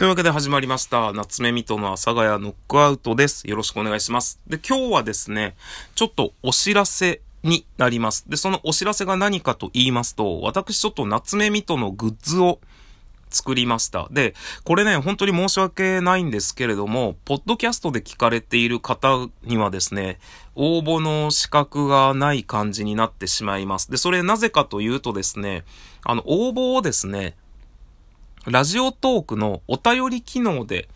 というわけで始まりました夏目水戸の阿佐ヶ谷ノックアウトです。よろしくお願いします。で、今日はですね、ちょっとお知らせになります。で、そのお知らせが何かと言いますと、私ちょっと夏目水戸のグッズを作りました。で、これね、本当に申し訳ないんですけれども、ポッドキャストで聞かれている方にはですね、応募の資格がない感じになってしまいます。で、それなぜかというとですね、応募をですね、ラジオトークのお便り機能で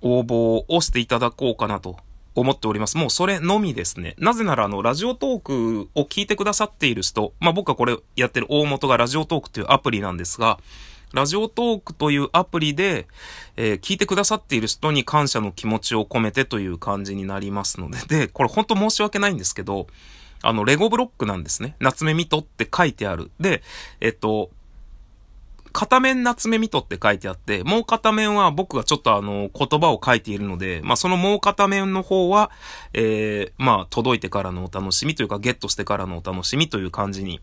応募をしていただこうかなと思っております。もうそれのみですね。なぜならラジオトークを聞いてくださっている人、僕はこれやってる大元がラジオトークというアプリなんですが、ラジオトークというアプリで、聞いてくださっている人に感謝の気持ちを込めてという感じになりますので、で、これ本当申し訳ないんですけど、レゴブロックなんですね。夏目水戸って書いてある。で、片面夏目水戸って書いてあって、もう片面は僕がちょっと言葉を書いているので、そのもう片面の方は、届いてからのお楽しみというか、ゲットしてからのお楽しみという感じに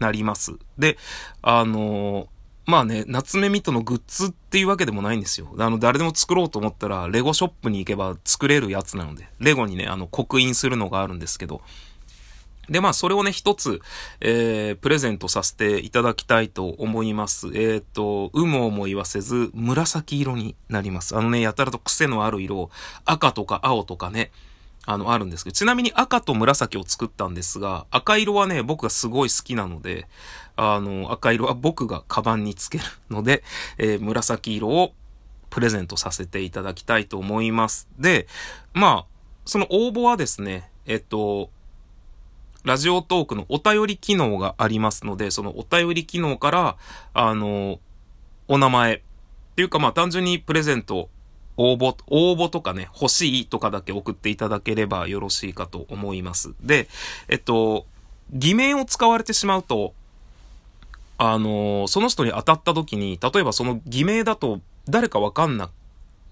なります。で、夏目水戸のグッズっていうわけでもないんですよ。誰でも作ろうと思ったら、レゴショップに行けば作れるやつなので、レゴにね、刻印するのがあるんですけど。で、それをね、一つ、プレゼントさせていただきたいと思います。有無も言わせず、紫色になります。やたらと癖のある色、赤とか青とかね、あるんですけど、ちなみに赤と紫を作ったんですが、赤色はね、僕がすごい好きなので、赤色は僕がカバンにつけるので、紫色をプレゼントさせていただきたいと思います。で、その応募はですね、ラジオトークのお便り機能がありますので、そのお便り機能から、お名前っていうか、単純にプレゼント応募とかね、欲しいとかだけ送っていただければよろしいかと思います。で、偽名を使われてしまうと、その人に当たった時に、例えばその偽名だと誰かわかんな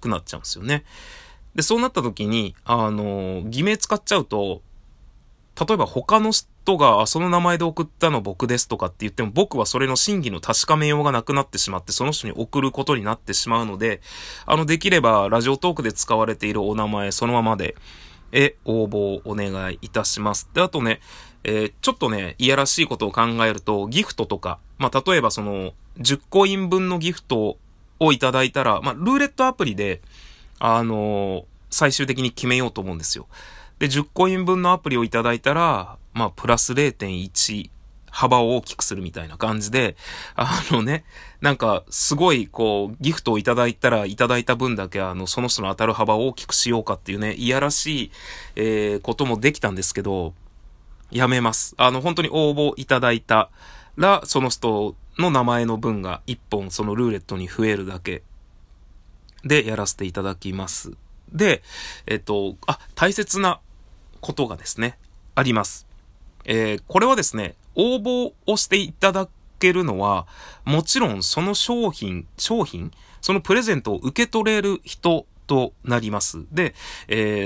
くなっちゃうんですよね。で、そうなった時に、偽名使っちゃうと、例えば他の人が、その名前で送ったの僕ですとかって言っても、僕はそれの真偽の確かめようがなくなってしまって、その人に送ることになってしまうので、できればラジオトークで使われているお名前そのままで、応募をお願いいたします。で、あとね、ちょっとね、いやらしいことを考えると、ギフトとか、例えば10コイン分のギフトをいただいたら、ルーレットアプリで、最終的に決めようと思うんですよ。で、10コイン分のアプリをいただいたら、プラス 0.1 幅を大きくするみたいな感じで、すごい、ギフトをいただいたら、いただいた分だけ、その人の当たる幅を大きくしようかっていうね、いやらしい、こともできたんですけど、やめます。本当に応募いただいたら、その人の名前の分が1本、そのルーレットに増えるだけでやらせていただきます。で、大切なことがですね、あります。これはですね、応募をしていただけるのは、もちろんその商品、そのプレゼントを受け取れる人となります。で、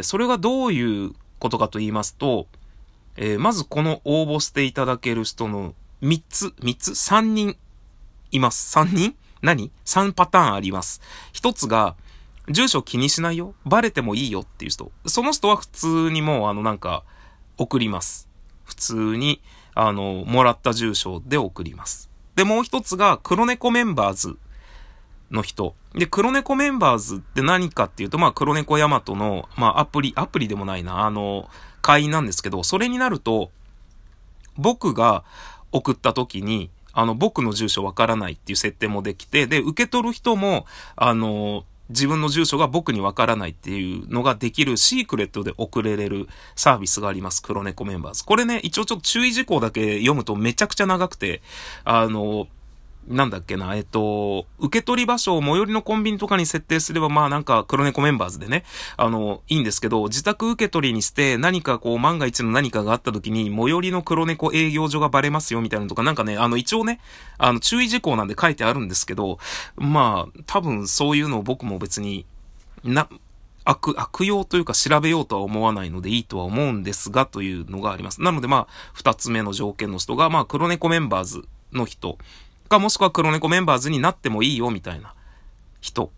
それがどういうことかと言いますと、まずこの応募していただける人の3人います。3人？3パターンあります。一つが、住所気にしないよ、バレてもいいよっていう人。その人は普通にもう送ります。普通にもらった住所で送ります。で、もう一つが黒猫メンバーズの人。で、黒猫メンバーズって何かっていうと、黒猫ヤマトのアプリでもないな、会員なんですけど、それになると僕が送った時に僕の住所わからないっていう設定もできて、で受け取る人も自分の住所が僕にわからないっていうのができるシークレットで送れれるサービスがあります。黒猫メンバーズ。これね、一応ちょっと注意事項だけ読むとめちゃくちゃ長くて、受け取り場所を最寄りのコンビニとかに設定すれば、黒猫メンバーズでね、いいんですけど、自宅受け取りにして、何か万が一の何かがあった時に、最寄りの黒猫営業所がバレますよ、みたいなのとか、一応ね、注意事項なんで書いてあるんですけど、多分そういうのを僕も別に、悪用というか調べようとは思わないのでいいとは思うんですが、というのがあります。なので二つ目の条件の人が、黒猫メンバーズの人、もしくは黒猫メンバーズになってもいいよみたいな人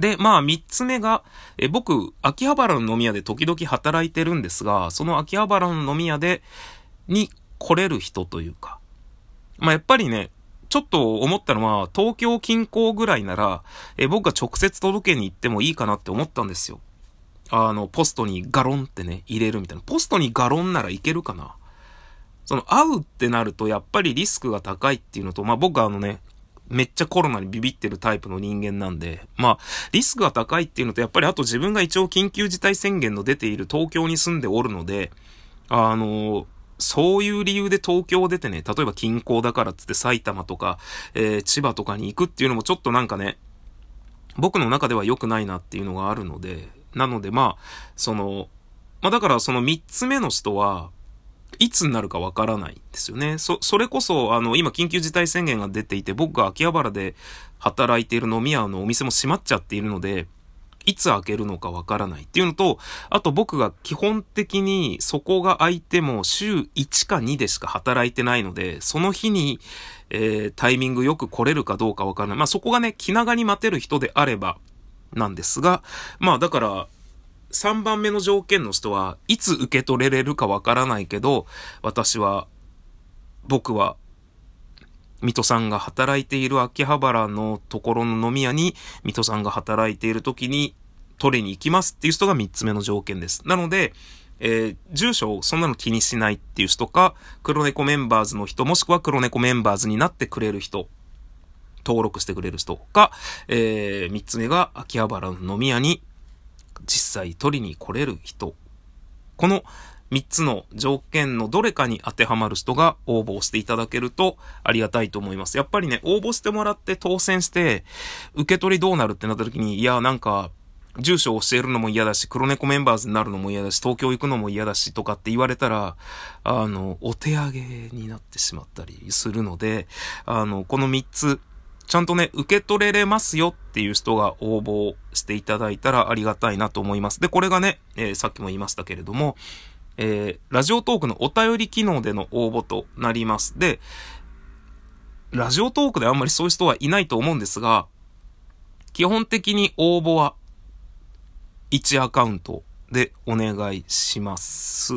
で、まあ、3つ目が、僕、秋葉原の飲み屋で時々働いてるんですが、その秋葉原の飲み屋で、に来れる人というか、まあ、やっぱりね、ちょっと思ったのは、東京近郊ぐらいなら、僕が直接届けに行ってもいいかなって思ったんですよ。ポストにガロンってね、入れるみたいな。ポストにガロンならいけるかな。その、会うってなると、やっぱりリスクが高いっていうのと、まあ、僕はめっちゃコロナにビビってるタイプの人間なんで、まあ、リスクが高いっていうのと、やっぱりあと自分が一応緊急事態宣言の出ている東京に住んでおるので、そういう理由で東京を出てね、例えば近郊だからっつって埼玉とか、千葉とかに行くっていうのもちょっとなんかね、僕の中では良くないなっていうのがあるので、なのでまあ、だからその3つ目の人は、いつになるかわからないんですよね。それこそ、今緊急事態宣言が出ていて、僕が秋葉原で働いている飲み屋のお店も閉まっちゃっているので、いつ開けるのかわからないっていうのと、あと僕が基本的にそこが開いても週1か2でしか働いてないので、その日に、タイミングよく来れるかどうかわからない。まあそこがね、気長に待てる人であればなんですが、まあだから、3番目の条件の人はいつ受け取れれるかわからないけど、僕は水戸さんが働いている秋葉原のところの飲み屋に水戸さんが働いている時に取りに行きますっていう人が3つ目の条件です。なので、住所をそんなの気にしないっていう人か、黒猫メンバーズの人、もしくは黒猫メンバーズになってくれる人、登録してくれる人か、3つ目が秋葉原の飲み屋に実際取りに来れる人、この3つの条件のどれかに当てはまる人が応募していただけるとありがたいと思います。やっぱりね、応募してもらって当選して受け取りどうなるってなった時に、いやなんか住所を教えるのも嫌だし、黒猫メンバーズになるのも嫌だし、東京行くのも嫌だしとかって言われたら、お手上げになってしまったりするので、この3つちゃんとね、受け取れれますよっていう人が応募していただいたらありがたいなと思います。で、これがね、さっきも言いましたけれども、ラジオトークのお便り機能での応募となります。で、ラジオトークであんまりそういう人はいないと思うんですが、基本的に応募は1アカウントでお願いします。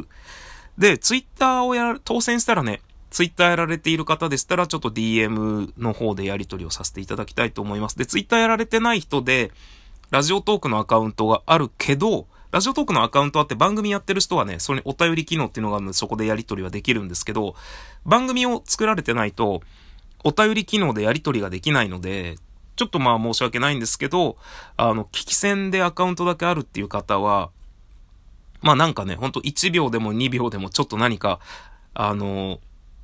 で、ツイッターを当選したらね、ツイッターやられている方でしたら、ちょっと DM の方でやり取りをさせていただきたいと思います。で、ツイッターやられてない人で、ラジオトークのアカウントがあるけど、ラジオトークのアカウントあって番組やってる人はね、それにお便り機能っていうのがあるので、そこでやり取りはできるんですけど、番組を作られてないと、お便り機能でやり取りができないので、ちょっとまあ申し訳ないんですけど、聞き戦でアカウントだけあるっていう方は、まあなんかね、ほんと1秒でも2秒でもちょっと何か、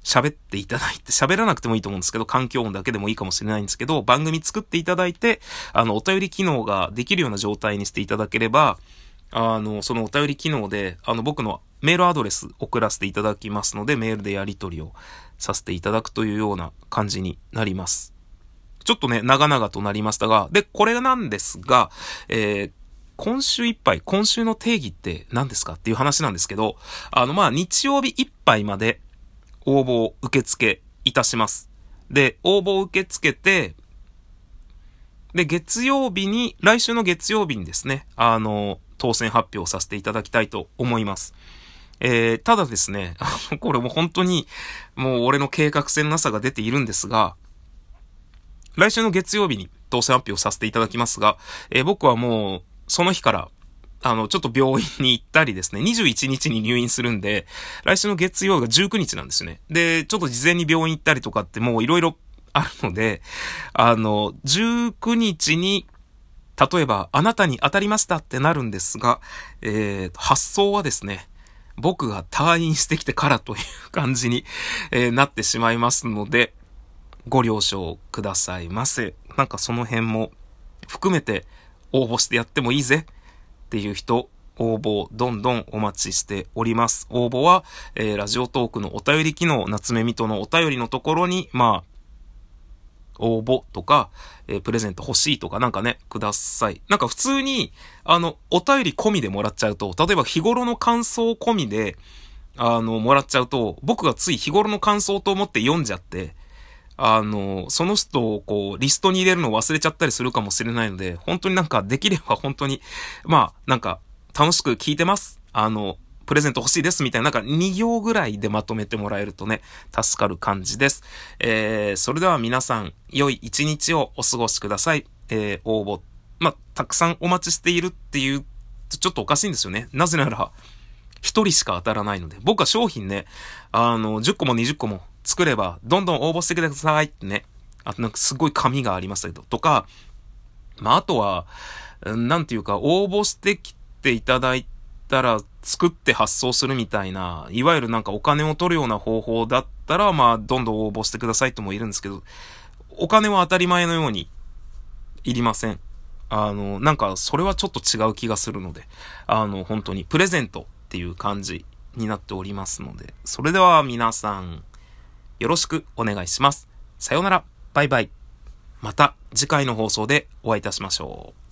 喋っていただいて、喋らなくてもいいと思うんですけど、環境音だけでもいいかもしれないんですけど、番組作っていただいて、お便り機能ができるような状態にしていただければ、そのお便り機能で、僕のメールアドレス送らせていただきますので、メールでやり取りをさせていただくというような感じになります。ちょっとね、長々となりましたが、で、これなんですが、今週いっぱい、今週の定義って何ですかっていう話なんですけど、まあ、日曜日いっぱいまで、応募を受付いたします。で、応募を受け付けて、で、来週の月曜日にですね、当選発表させていただきたいと思います。ただですね、これも本当に、もう俺の計画性のなさが出ているんですが、来週の月曜日に当選発表させていただきますが、僕はもう、その日から、ちょっと病院に行ったりですね、21日に入院するんで、来週の月曜が19日なんですよね。で、ちょっと事前に病院行ったりとかってもういろいろあるので、19日に、例えば、あなたに当たりましたってなるんですが、発送はですね、僕が退院してきてからという感じに、なってしまいますので、ご了承くださいませ。なんかその辺も含めて応募してやってもいいぜ。っていう人、応募どんどんお待ちしております。応募は、ラジオトークのお便り機能、夏目みとのお便りのところに、まあ、応募とか、プレゼント欲しいとかなんかね、ください。なんか普通に、お便り込みでもらっちゃうと、例えば日頃の感想込みで、もらっちゃうと、僕がつい日頃の感想と思って読んじゃって、その人をこうリストに入れるのを忘れちゃったりするかもしれないので、本当になんかできれば本当になんか楽しく聞いてます、プレゼント欲しいですみたいな、なんか2行ぐらいでまとめてもらえるとね、助かる感じです。それでは皆さん、良い一日をお過ごしください。応募、たくさんお待ちしているっていう、ちょっとおかしいんですよね。なぜなら、一人しか当たらないので、僕は商品ね、10個も20個も作れば、どんどん応募してくださいってね、あとなんかすごい紙がありましたけど、とか、あとは、なんていうか、応募してきていただいたら、作って発送するみたいな、いわゆるなんかお金を取るような方法だったら、どんどん応募してくださいとも言えるんですけど、お金は当たり前のようにいりません。なんかそれはちょっと違う気がするので、本当にプレゼントっていう感じになっておりますので、それでは皆さんよろしくお願いします。さようなら、バイバイ。また次回の放送でお会いいたしましょう。